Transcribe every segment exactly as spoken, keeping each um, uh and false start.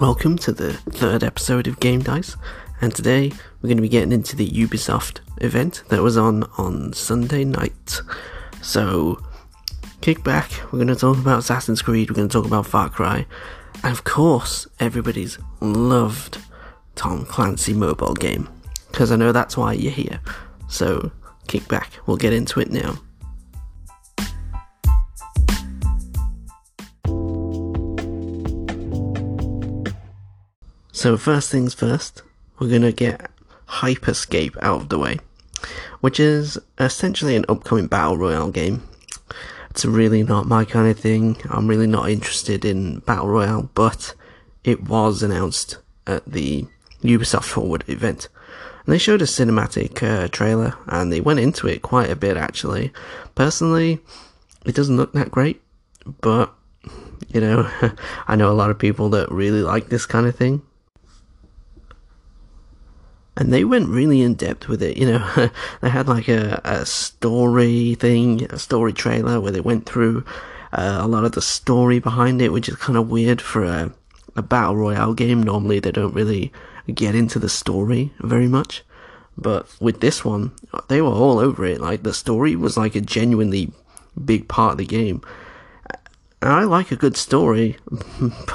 Welcome to the third episode of Game Dice, and today we're going to be getting into the Ubisoft event that was on on Sunday night. So, kick back, we're going to talk about Assassin's Creed, we're going to talk about Far Cry, and of course, everybody's loved Tom Clancy mobile game, because I know that's why you're here. So, kick back, we'll get into it now. So first things first, we're going to get Hyperscape out of the way, which is essentially an upcoming Battle Royale game. It's really not my kind of thing, I'm really not interested in Battle Royale, but it was announced at the Ubisoft Forward event. And they showed a cinematic uh, trailer, and they went into it quite a bit actually. Personally, it doesn't look that great, but you know, I know a lot of people that really like this kind of thing. And they went really in-depth with it, you know, they had like a, a story thing, a story trailer where they went through uh, a lot of the story behind it, which is kind of weird for a, a Battle Royale game. Normally they don't really get into the story very much, but with this one, they were all over it. Like, the story was like a genuinely big part of the game. And I like a good story,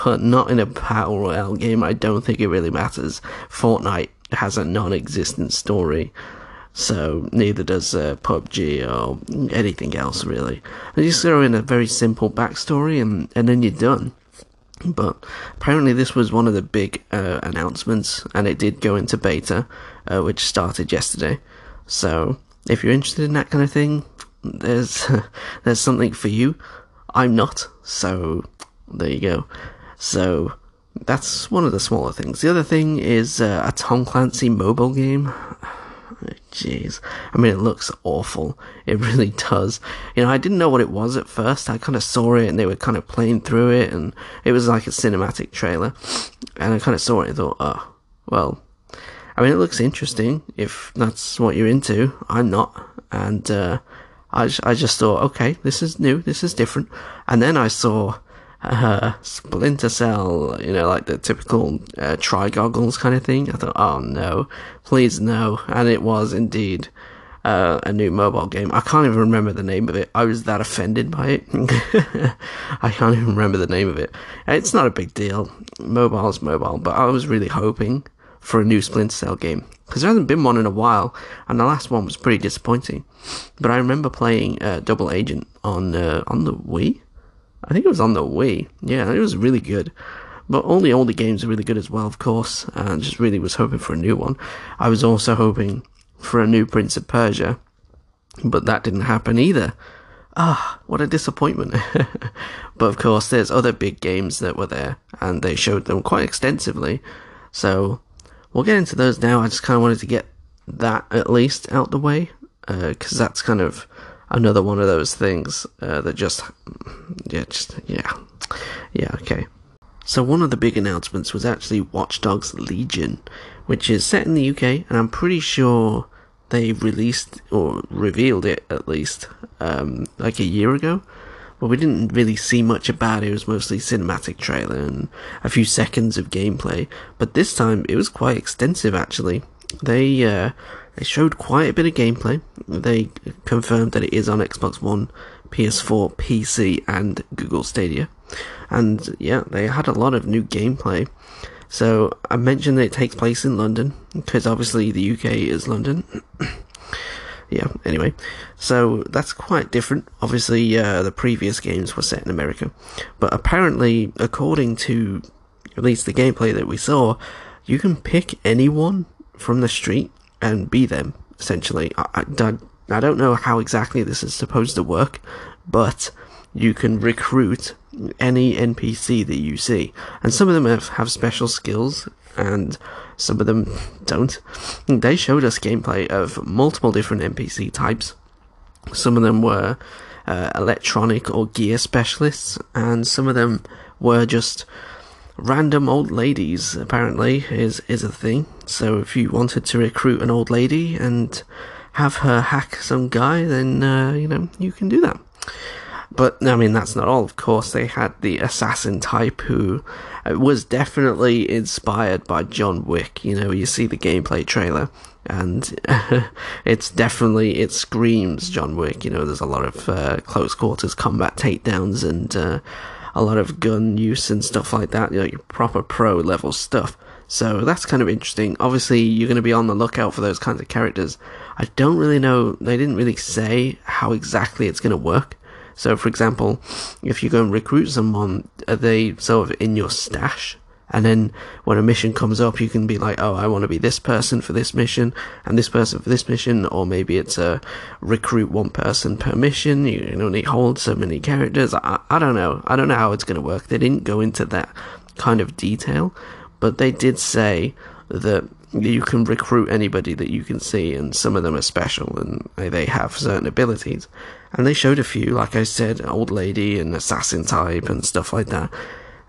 but not in a Battle Royale game. I don't think it really matters. Fortnite has a non-existent story, so neither does uh, P U B G or anything else really. You just throw in a very simple backstory and, and then you're done. But apparently this was one of the big uh, announcements, and it did go into beta, uh, which started yesterday. So if you're interested in that kind of thing, there's there's something for you. I'm not, so there you go. So that's one of the smaller things. The other thing is uh, a Tom Clancy mobile game. Jeez. I mean, it looks awful. It really does. You know, I didn't know what it was at first. I kind of saw it and they were kind of playing through it, and it was like a cinematic trailer. And I kind of saw it and thought, oh, well, I mean, it looks interesting if that's what you're into. I'm not. And uh, I, I just thought, okay, this is new. This is different. And then I saw Uh, Splinter Cell, you know, like the typical uh, tri-goggles kind of thing. I thought, oh no, please no. And it was indeed uh, a new mobile game. I can't even remember the name of it. I was that offended by it. I can't even remember the name of it. It's not a big deal. Mobile's mobile. But I was really hoping for a new Splinter Cell game, because there hasn't been one in a while, and the last one was pretty disappointing. But I remember playing uh, Double Agent on uh, on the Wii. I think it was on the Wii. Yeah, it was really good. But all the older games are really good as well, of course. And just really was hoping for a new one. I was also hoping for a new Prince of Persia, but that didn't happen either. Ah, what a disappointment. But of course, there's other big games that were there, and they showed them quite extensively. So we'll get into those now. I just kind of wanted to get that at least out the way, because uh, that's kind of another one of those things uh, that just, yeah, just, yeah, yeah, okay. So one of the big announcements was actually Watch Dogs Legion, which is set in the U K, and I'm pretty sure they released, or revealed it at least, um, like a year ago, but we didn't really see much about it. It was mostly cinematic trailer and a few seconds of gameplay, but this time it was quite extensive actually. They, uh, they showed quite a bit of gameplay. They confirmed that it is on Xbox One, P S four, P C, and Google Stadia. And yeah, they had a lot of new gameplay. So I mentioned that it takes place in London, because obviously the U K is London. Yeah, anyway. So that's quite different. Obviously, uh, the previous games were set in America. But apparently, according to at least the gameplay that we saw, you can pick anyone from the street and be them, essentially. I, I, I don't know how exactly this is supposed to work, but you can recruit any N P C that you see, and some of them have, have special skills, and some of them don't. They showed us gameplay of multiple different N P C types. Some of them were uh, electronic or gear specialists, and some of them were just random old ladies, apparently, is, is a thing. So if you wanted to recruit an old lady and have her hack some guy, then, uh, you know, you can do that. But, I mean, that's not all. Of course, they had the assassin type who was definitely inspired by John Wick. You know, you see the gameplay trailer, and uh, it's definitely, it screams John Wick. You know, there's a lot of uh, close quarters combat takedowns and uh, a lot of gun use and stuff like that. You know, your proper pro-level stuff. So that's kind of interesting. Obviously, you're going to be on the lookout for those kinds of characters. I don't really know, they didn't really say how exactly it's going to work. So, for example, if you go and recruit someone, are they sort of in your stash? And then when a mission comes up, you can be like, oh, I want to be this person for this mission, and this person for this mission, or maybe it's a recruit one person per mission, you can only hold so many characters. I, I don't know. I don't know how it's going to work. They didn't go into that kind of detail, but they did say that you can recruit anybody that you can see, and some of them are special and they have certain abilities. And they showed a few, like I said, an old lady and assassin type and stuff like that.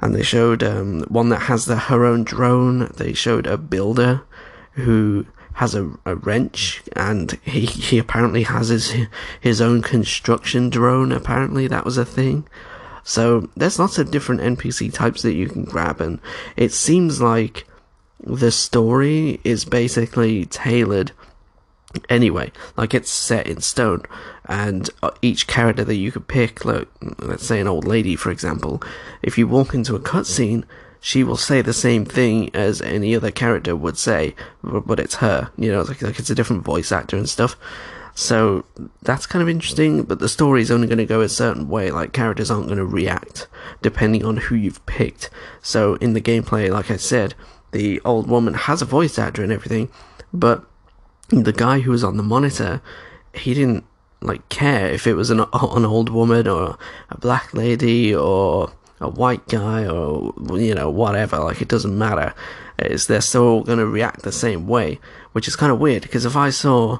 And they showed um, one that has the, her own drone. They showed a builder who has a, a wrench, and he, he apparently has his, his own construction drone. Apparently that was a thing. So there's lots of different N P C types that you can grab, and it seems like the story is basically tailored anyway, like it's set in stone, and each character that you could pick, like, let's say an old lady, for example, if you walk into a cutscene, she will say the same thing as any other character would say, but it's her, you know, like, like it's a different voice actor and stuff. So that's kind of interesting, but the story is only going to go a certain way, like characters aren't going to react depending on who you've picked. So in the gameplay, like I said, the old woman has a voice actor and everything, but the guy who was on the monitor, he didn't like care if it was an, an old woman or a black lady or a white guy or, you know, whatever. Like, it doesn't matter. It's, they're still going to react the same way, which is kind of weird, because if I saw,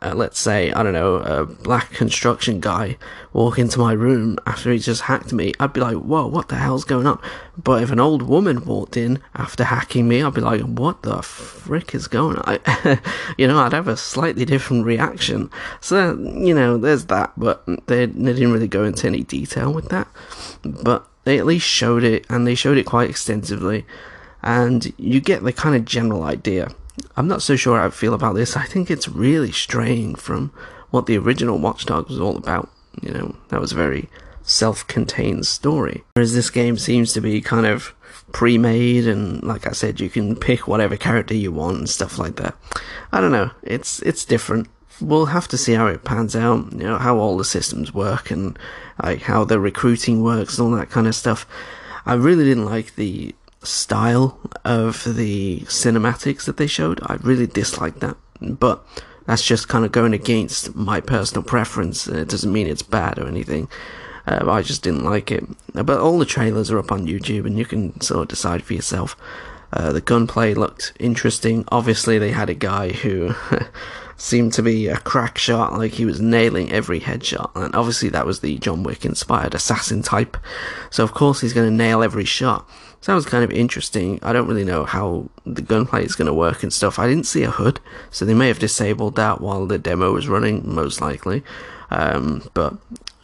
uh, let's say, I don't know, a black construction guy walk into my room after he just hacked me, I'd be like, whoa, what the hell's going on? But if an old woman walked in after hacking me, I'd be like, what the frick is going on? I, you know, I'd have a slightly different reaction. So, you know, there's that, but they, they didn't really go into any detail with that. But they at least showed it, and they showed it quite extensively, and you get the kind of general idea. I'm not so sure how I feel about this. I think it's really straying from what the original Watch Dogs was all about. You know, that was a very self-contained story. Whereas this game seems to be kind of pre-made, and like I said, you can pick whatever character you want and stuff like that. I don't know. It's it's different. We'll have to see how it pans out, you know, how all the systems work and like how the recruiting works and all that kind of stuff. I really didn't like the style of the cinematics that they showed. I really disliked that, but that's just kind of going against my personal preference. It doesn't mean it's bad or anything. uh, I just didn't like it. But all the trailers are up on YouTube, and you can sort of decide for yourself. Uh, the gunplay looked interesting. Obviously they had a guy who seemed to be a crack shot, like he was nailing every headshot, and obviously that was the John Wick inspired assassin type, so of course he's going to nail every shot. Sounds kind of interesting. I don't really know how the gunplay is going to work and stuff. I didn't see a hood, so they may have disabled that while the demo was running, most likely. Um, but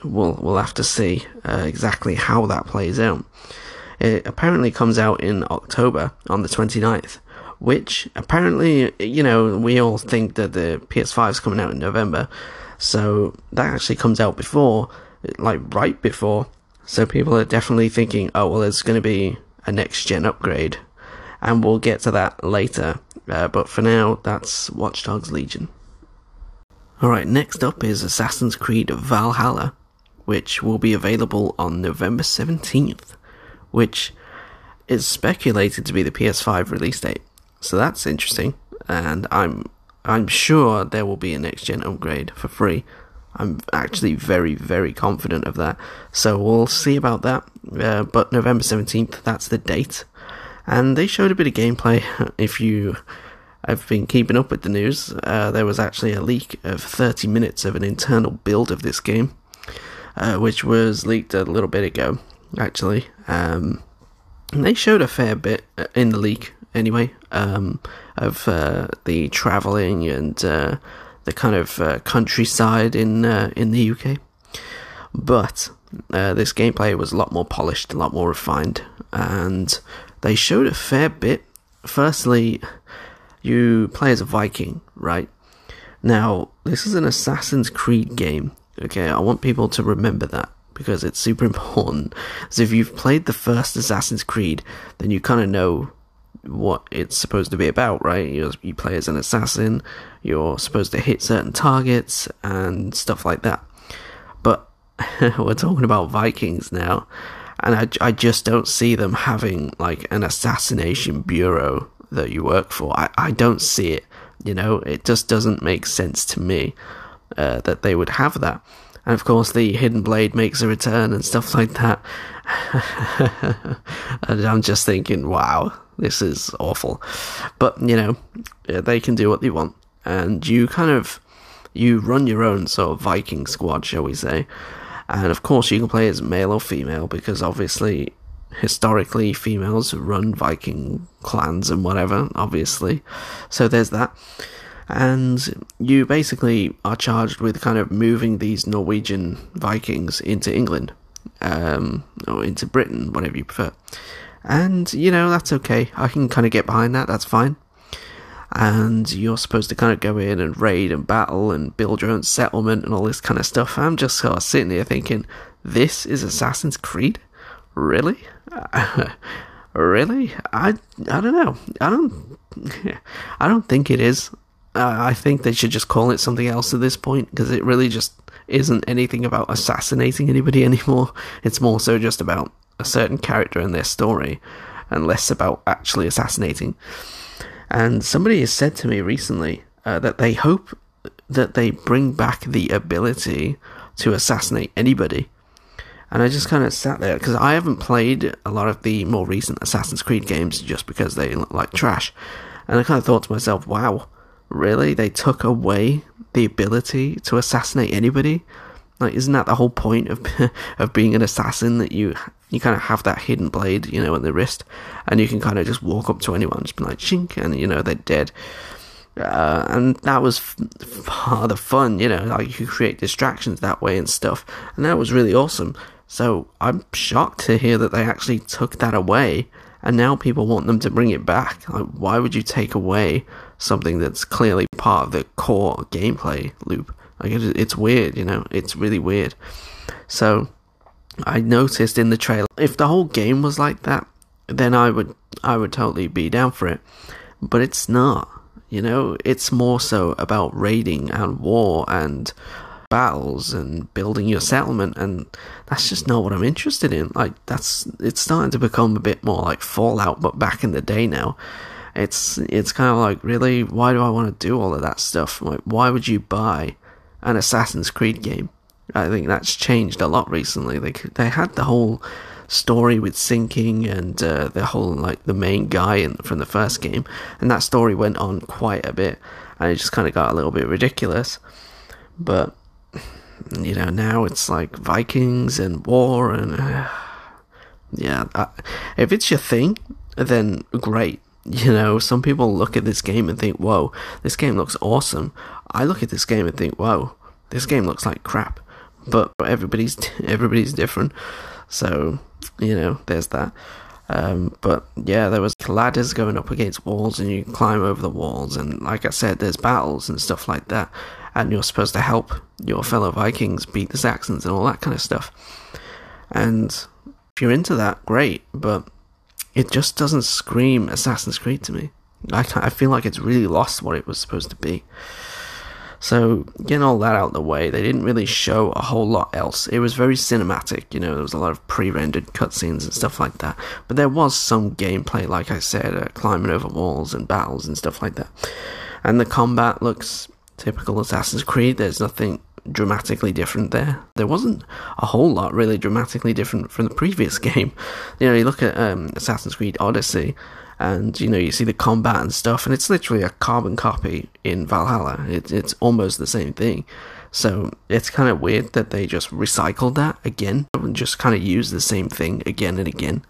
we'll we'll have to see uh, exactly how that plays out. It apparently comes out in October on the twenty-ninth, which apparently, you know, we all think that the P S five is coming out in November, so that actually comes out before, like right before. So people are definitely thinking, oh, well, it's going to be a next-gen upgrade, and we'll get to that later, uh, but for now, that's Watch Dogs Legion. Alright, next up is Assassin's Creed Valhalla, which will be available on November seventeenth, which is speculated to be the P S five release date, so that's interesting, and I'm, I'm sure there will be a next-gen upgrade for free. I'm actually very, very confident of that. So we'll see about that. Uh, but November seventeenth, that's the date. And they showed a bit of gameplay. If you have been keeping up with the news, uh, there was actually a leak of thirty minutes of an internal build of this game, uh, which was leaked a little bit ago, actually. Um, and they showed a fair bit in the leak, anyway, um, of uh, the traveling and Uh, the kind of uh, countryside in uh, in the U K, But uh, this gameplay was a lot more polished, a lot more refined, and they showed a fair bit. Firstly, you play as a Viking, right? Now, this is an Assassin's Creed game, okay? I want people to remember that, because it's super important. So if you've played the first Assassin's Creed, then you kind of know what it's supposed to be about, right? You're, you play as an assassin, you're supposed to hit certain targets, and stuff like that. But we're talking about Vikings now, and I, I just don't see them having, like, an assassination bureau that you work for. I, I don't see it, you know? It just doesn't make sense to me uh, that they would have that. And of course, the Hidden Blade makes a return and stuff like that. And I'm just thinking, wow, this is awful. But, you know, they can do what they want. And you kind of, you run your own sort of Viking squad, shall we say. And of course, you can play as male or female, because obviously, historically, females run Viking clans and whatever, obviously. So there's that. And you basically are charged with kind of moving these Norwegian Vikings into England, um, or into Britain, whatever you prefer. And, you know, that's okay. I can kind of get behind that, that's fine. And you're supposed to kind of go in and raid and battle and build your own settlement and all this kind of stuff. I'm just sort of sitting here thinking, this is Assassin's Creed? Really? Really? I, I don't know. I don't, I don't think it is. I think they should just call it something else at this point, because it really just isn't anything about assassinating anybody anymore. It's more so just about a certain character and their story, and less about actually assassinating. And somebody has said to me recently uh, that they hope that they bring back the ability to assassinate anybody. And I just kind of sat there, because I haven't played a lot of the more recent Assassin's Creed games just because they look like trash. And I kind of thought to myself, wow, really? They took away the ability to assassinate anybody? Like, isn't that the whole point of of being an assassin, that you you kind of have that hidden blade, you know, in the wrist, and you can kind of just walk up to anyone, just be like, shink, and, you know, they're dead. Uh, and that was f- part of the fun, you know, like, you create distractions that way and stuff, and that was really awesome. So I'm shocked to hear that they actually took that away, and now people want them to bring it back. Like, why would you take away something that's clearly part of the core gameplay loop? Like, it, it's weird, you know? It's really weird. So I noticed in the trailer, if the whole game was like that, then I would I would totally be down for it. But it's not, you know? It's more so about raiding and war and battles and building your settlement, and that's just not what I'm interested in. Like, that's, it's starting to become a bit more like Fallout, but back in the day now. It's it's kind of like, really, why do I want to do all of that stuff? Like, why would you buy an Assassin's Creed game? I think that's changed a lot recently. They they had the whole story with sinking and uh, the whole, like, the main guy in, from the first game, and that story went on quite a bit, and it just kind of got a little bit ridiculous. But, you know, now it's like Vikings and war and uh, yeah. I, if it's your thing, then great. You know, some people look at this game and think, whoa, this game looks awesome. I look at this game and think, whoa, this game looks like crap. But everybody's everybody's different. So, you know, there's that. Um, but yeah, there was ladders going up against walls, and you climb over the walls. And like I said, there's battles and stuff like that. And you're supposed to help your fellow Vikings beat the Saxons and all that kind of stuff. And if you're into that, great. But it just doesn't scream Assassin's Creed to me. I, I feel like it's really lost what it was supposed to be. So, getting all that out of the way, they didn't really show a whole lot else. It was very cinematic, you know, there was a lot of pre-rendered cutscenes and stuff like that. But there was some gameplay, like I said, uh, climbing over walls and battles and stuff like that. And the combat looks typical Assassin's Creed. There's nothing dramatically different there. There wasn't a whole lot really dramatically different from the previous game. You know, you look at um, Assassin's Creed Odyssey, and, you know, you see the combat and stuff, and it's literally a carbon copy in Valhalla. It, it's almost the same thing. So it's kind of weird that they just recycled that again, and just kind of use the same thing again and again.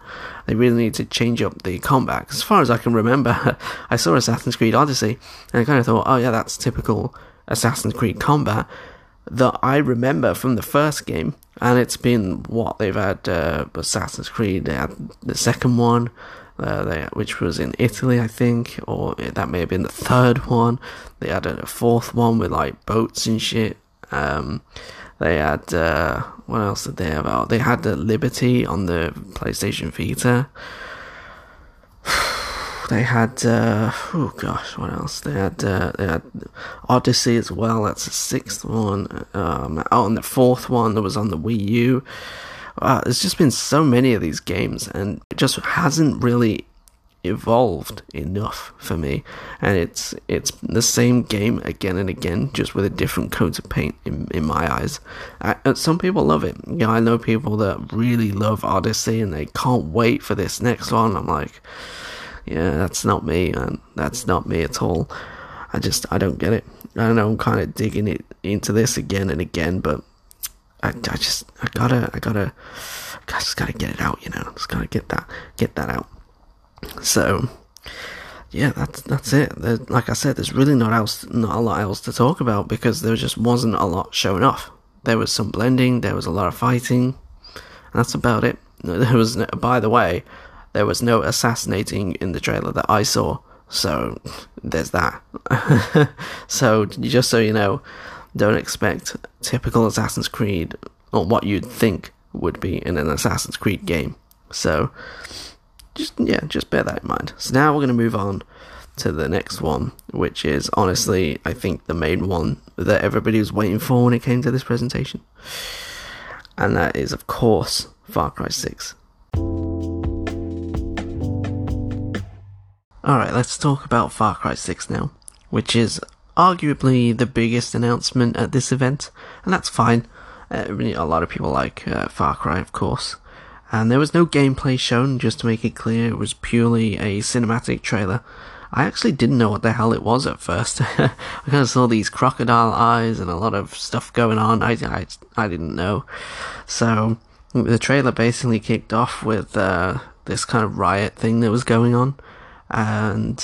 They really need to change up the combat. As far as I can remember, I saw Assassin's Creed Odyssey, and I kind of thought, oh yeah, that's typical Assassin's Creed combat. that I remember from the first game. And it's been, what, they've had uh, Assassin's Creed, they had the second one, uh, they, which was in Italy, I think, or that may have been the third one. They had a fourth one with, like, boats and shit. Um, they had, uh, what else did they have out? They had the Liberty on the PlayStation Vita. They had, uh, oh gosh, what else? They had, uh, they had Odyssey as well, that's the sixth one. Um, oh, and the fourth one that was on the Wii U. Uh, there's just been so many of these games, and it just hasn't really evolved enough for me. And it's it's the same game again and again, just with a different coat of paint in, in my eyes. I, and some people love it. You know, I know people that really love Odyssey, and they can't wait for this next one. I'm like... yeah, that's not me, man. That's not me at all. I just, I don't get it. I don't know, I'm kind of digging it into this again and again, but I, I just, I gotta, I gotta, I just gotta get it out, you know. Just gotta get that, get that out. So, yeah, that's that's it. There, like I said, there's really not else, not a lot else to talk about because there just wasn't a lot showing off. There was some blending, there was a lot of fighting. That's about it. There was, no, by the way. There was no assassinating in the trailer that I saw, so there's that. So, just so you know, don't expect typical Assassin's Creed, or what you'd think would be in an Assassin's Creed game. So, just yeah, just bear that in mind. So now we're going to move on to the next one, which is honestly, I think, the main one that everybody was waiting for when it came to this presentation. And that is, of course, Far Cry six. Alright, let's talk about Far Cry six now, which is arguably the biggest announcement at this event, and that's fine. Uh, a lot of people like uh, Far Cry, of course, and there was no gameplay shown, just to make it clear, it was purely a cinematic trailer. I actually didn't know what the hell it was at first. I kind of saw these crocodile eyes and a lot of stuff going on, I, I, I didn't know. So, the trailer basically kicked off with uh, this kind of riot thing that was going on. And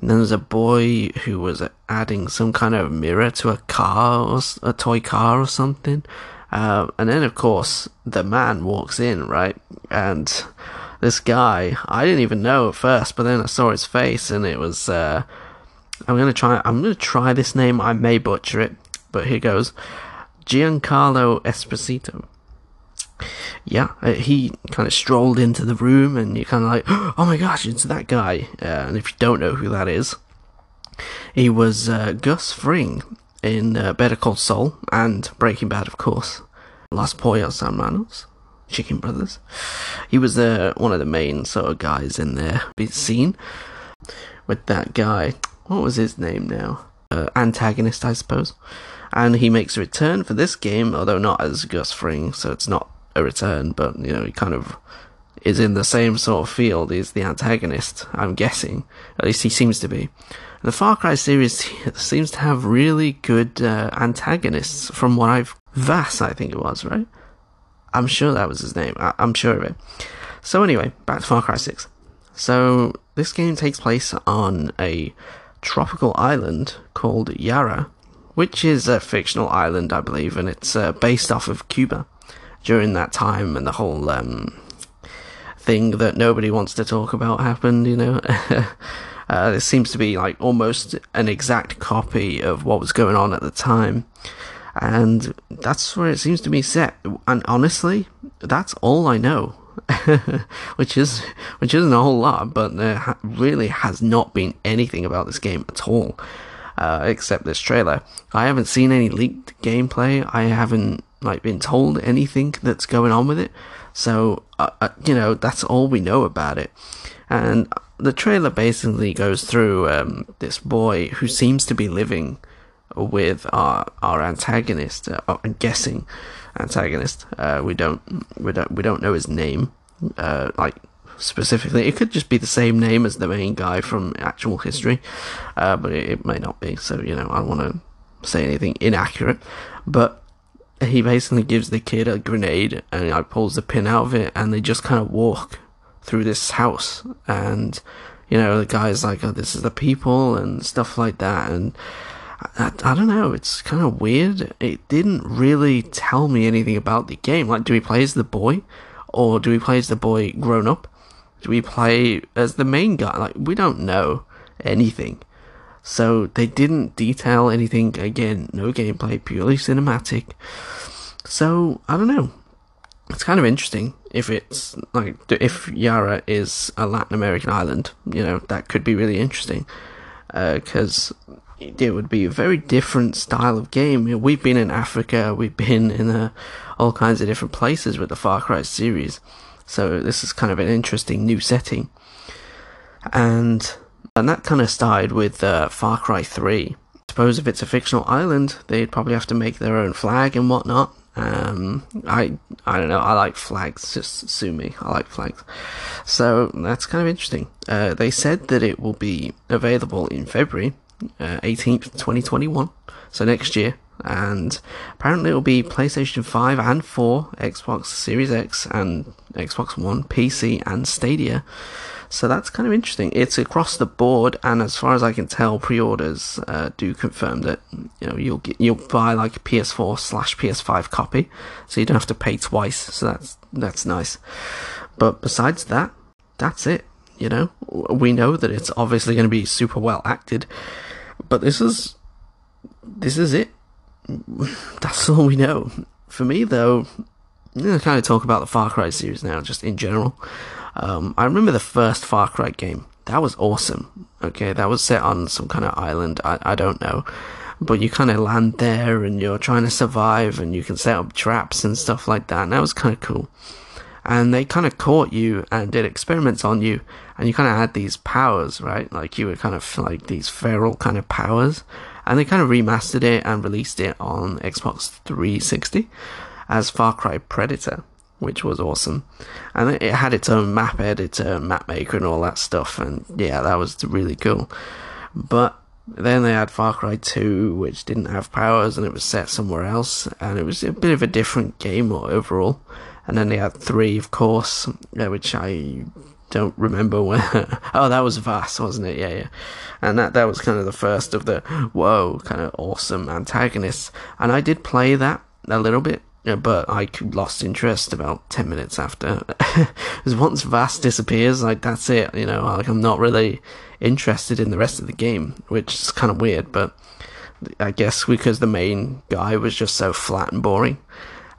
then there's a boy who was adding some kind of mirror to a car, or a toy car or something. Uh, and then, of course, the man walks in, right? And this guy, I didn't even know at first, but then I saw his face, and it was. Uh, I'm gonna try. I'm gonna try this name. I may butcher it, but here goes: Giancarlo Esposito. Yeah, he kind of strolled into the room, and you're kind of like, oh my gosh, it's that guy. Uh, and if you don't know who that is, he was uh, Gus Fring in uh, Better Call Saul and Breaking Bad, of course. Los Pollos Hermanos, Chicken Brothers. He was uh, one of the main sort of guys in there. It's seen with that guy. What was his name now? Uh, antagonist, I suppose. And he makes a return for this game, although not as Gus Fring, so it's not a return, but, you know, he kind of is in the same sort of field. He's the antagonist, I'm guessing. At least he seems to be. The Far Cry series seems to have really good uh, antagonists from what I've... Vaas, I think it was, right? I'm sure that was his name. I- I'm sure of it. So anyway, back to Far Cry six. So, this game takes place on a tropical island called Yara, which is a fictional island, I believe, and it's uh, based off of Cuba. During that time, and the whole um, thing that nobody wants to talk about happened, you know. uh, it seems to be like almost an exact copy of what was going on at the time, and that's where it seems to be set. And honestly, that's all I know, which is which isn't a whole lot. But there ha- really has not been anything about this game at all, uh, except this trailer. I haven't seen any leaked gameplay. I haven't. Like been told anything that's going on with it, so uh, uh, you know, that's all we know about it. And the trailer basically goes through um, this boy who seems to be living with our our antagonist. Uh, I'm guessing antagonist. Uh, we don't we don't we don't know his name. Uh, like specifically, it could just be the same name as the main guy from actual history, uh, but it, it may not be. So you know, I don't want to say anything inaccurate, but. He basically gives the kid a grenade and like, pulls the pin out of it, and they just kind of walk through this house. And, you know, the guy's like, oh, this is the people and stuff like that. And I, I don't know, it's kind of weird. It didn't really tell me anything about the game. Like, do we play as the boy? Or do we play as the boy grown up? Do we play as the main guy? Like, we don't know anything. So they didn't detail anything. Again, no gameplay, purely cinematic. So, I don't know. It's kind of interesting if it's, like, if Yara is a Latin American island, you know, that could be really interesting. Because uh, it would be a very different style of game. You know, we've been in Africa, we've been in uh, all kinds of different places with the Far Cry series. So this is kind of an interesting new setting. And, and that kind of started with uh, Far Cry three. I suppose if it's a fictional island, they'd probably have to make their own flag and whatnot. Um, I I don't know, I like flags, just sue me, I like flags. So that's kind of interesting. Uh, they said that it will be available in February uh, eighteenth, twenty twenty-one, so next year, and apparently it will be PlayStation five and four, Xbox Series X and Xbox One, P C and Stadia. So that's kind of interesting. It's across the board, and as far as I can tell, pre-orders uh, do confirm that, you know, you'll get, you'll buy like a P S four slash P S five copy, so you don't have to pay twice. So that's that's nice. But besides that, that's it. You know, we know that it's obviously going to be super well acted, but this is this is it. That's all we know. For me, though, I'm going to kind of talk about the Far Cry series now, just in general. Um, I remember the first Far Cry game. That was awesome. Okay, that was set on some kind of island. I, I don't know. But you kind of land there and you're trying to survive and you can set up traps and stuff like that. And that was kind of cool. And they kind of caught you and did experiments on you. And you kind of had these powers, right? Like you were kind of like these feral kind of powers. And they kind of remastered it and released it on Xbox three sixty as Far Cry Predator, which was awesome. And it had its own map editor, map maker and all that stuff, and yeah, that was really cool. But then they had Far Cry two, which didn't have powers, and it was set somewhere else, and it was a bit of a different game overall. And then they had three, of course, which I don't remember where. Oh, that was Vaas, wasn't it? Yeah, yeah. And that, that was kind of the first of the, whoa, kind of awesome antagonists. And I did play that a little bit, but I lost interest about ten minutes after. Because once Vaas disappears, like, that's it, you know, like, I'm not really interested in the rest of the game, which is kind of weird, but I guess because the main guy was just so flat and boring.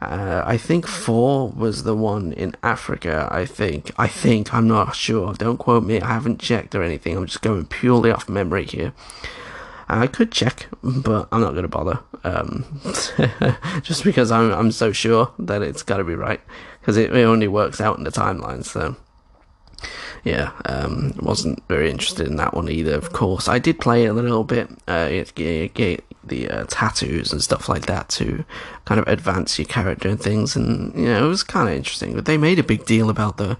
Uh, I think four was the one in Africa, I think. I think, I'm not sure, don't quote me, I haven't checked or anything, I'm just going purely off memory here. I could check, but I'm not going to bother, um, just because I'm I'm so sure that it's got to be right, because it, it only works out in the timeline, so yeah, um, wasn't very interested in that one either, of course. I did play it a little bit, uh, it, it, it, the uh, tattoos and stuff like that to kind of advance your character and things, and, you know, it was kind of interesting, but they made a big deal about the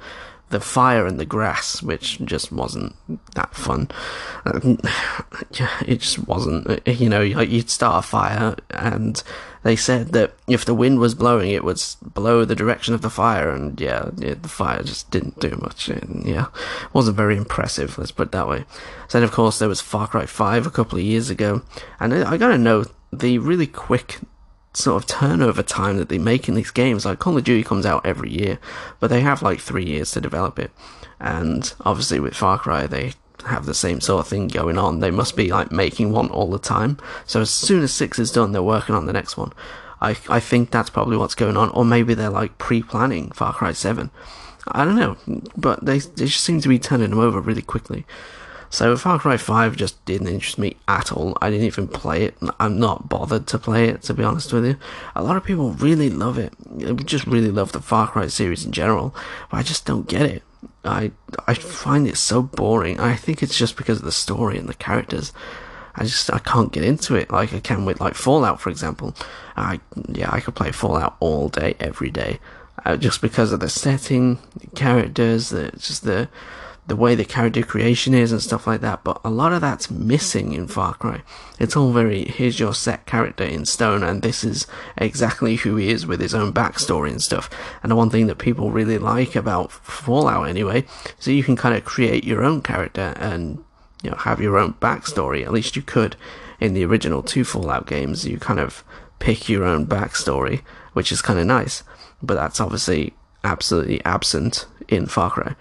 the fire and the grass, which just wasn't that fun. Um, it just wasn't, you know, you'd start a fire, and they said that if the wind was blowing, it would blow the direction of the fire, and yeah, yeah the fire just didn't do much, and yeah, it wasn't very impressive, let's put it that way. So then, of course, there was Far Cry five a couple of years ago, and I gotta know, the really quick sort of turnover time that they make in these games, like Call of Duty comes out every year, but they have like three years to develop it, and obviously with Far Cry they have the same sort of thing going on. They must be like making one all the time, so as soon as six is done, they're working on the next one. I I think that's probably what's going on, or maybe they're like pre-planning Far Cry seven, I don't know, but they, they just seem to be turning them over really quickly. So Far Cry five just didn't interest me at all. I didn't even play it. I'm not bothered to play it, to be honest with you. A lot of people really love it. They just really love the Far Cry series in general. But I just don't get it. I, I find it so boring. I think it's just because of the story and the characters. I just, I can't get into it like I can with, like, Fallout, for example. I Yeah, I could play Fallout all day, every day. Uh, just because of the setting, the characters, the just the... the way the character creation is and stuff like that, but a lot of that's missing in Far Cry. It's all very, here's your set character in stone, and this is exactly who he is with his own backstory and stuff. And the one thing that people really like about Fallout anyway, so you can kind of create your own character and, you know, have your own backstory, at least you could. in the original two Fallout games, you kind of pick your own backstory, which is kind of nice, but that's obviously absolutely absent in Far Cry.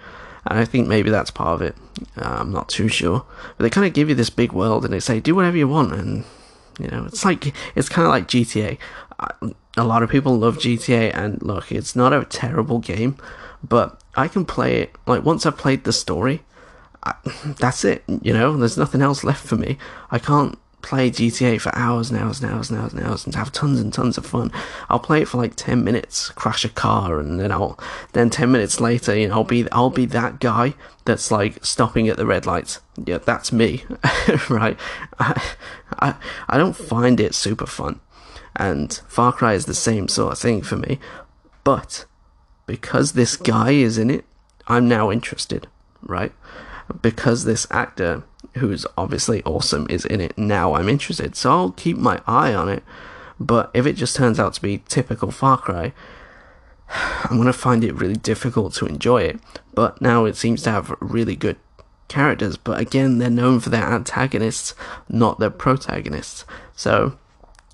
And I think maybe that's part of it. Uh, I'm not too sure. But they kind of give you this big world and they say, do whatever you want. And, you know, it's like, it's kind of like G T A. I, a lot of people love G T A, and look, it's not a terrible game, but I can play it. Like, once I've played the story, I, that's it. You know, there's nothing else left for me. I can't play G T A for hours and hours and hours and hours and hours and have tons and tons of fun. I'll play it for like ten minutes, crash a car, and then I'll then ten minutes later, you know, I'll be I'll be that guy that's like stopping at the red lights. Yeah, that's me. Right? I, I I don't find it super fun, and Far Cry is the same sort of thing for me. But because this guy is in it, I'm now interested, right? Because this actor, who's obviously awesome, is in it, now I'm interested. So I'll keep my eye on it, but if it just turns out to be typical Far Cry, I'm going to find it really difficult to enjoy it. But now it seems to have really good characters, but again, they're known for their antagonists, not their protagonists. So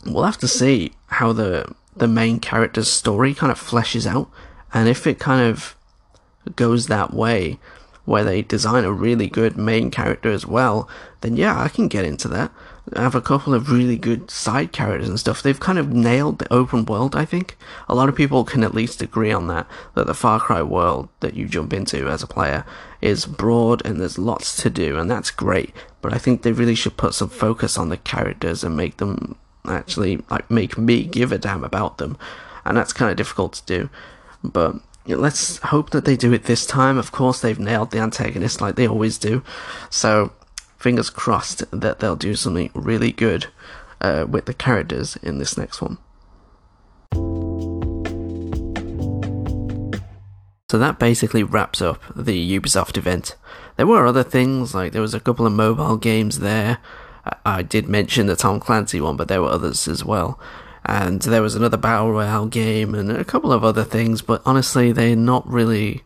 we'll have to see how the, the main character's story kind of fleshes out, and if it kind of goes that way, where they design a really good main character as well, then yeah, I can get into that. I have a couple of really good side characters and stuff. They've kind of nailed the open world, I think. A lot of people can at least agree on that, that the Far Cry world that you jump into as a player is broad and there's lots to do, and that's great. But I think they really should put some focus on the characters and make them actually, like, make me give a damn about them. And that's kind of difficult to do. But let's hope that they do it this time. Of course, they've nailed the antagonist like they always do. So, fingers crossed that they'll do something really good uh, with the characters in this next one. So that basically wraps up the Ubisoft event. There were other things, like there was a couple of mobile games there. I, I did mention the Tom Clancy one, but there were others as well. And there was another Battle Royale game and a couple of other things, but honestly, they're not really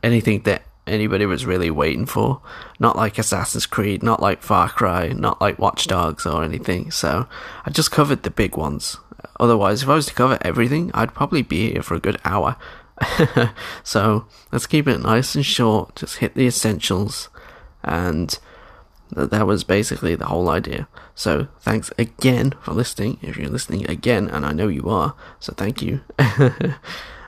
anything that anybody was really waiting for. Not like Assassin's Creed, not like Far Cry, not like Watch Dogs or anything. So I just covered the big ones. Otherwise, if I was to cover everything, I'd probably be here for a good hour. So let's keep it nice and short, just hit the essentials, and that was basically the whole idea. So thanks again for listening, if you're listening again, and I know you are, so thank you.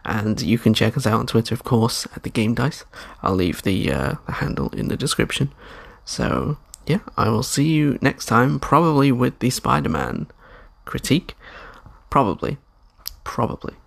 And you can check us out on Twitter, of course, at the Game Dice. I'll leave the, uh, the handle in the description. So yeah, I will see you next time, probably with the Spider-Man critique. Probably. Probably.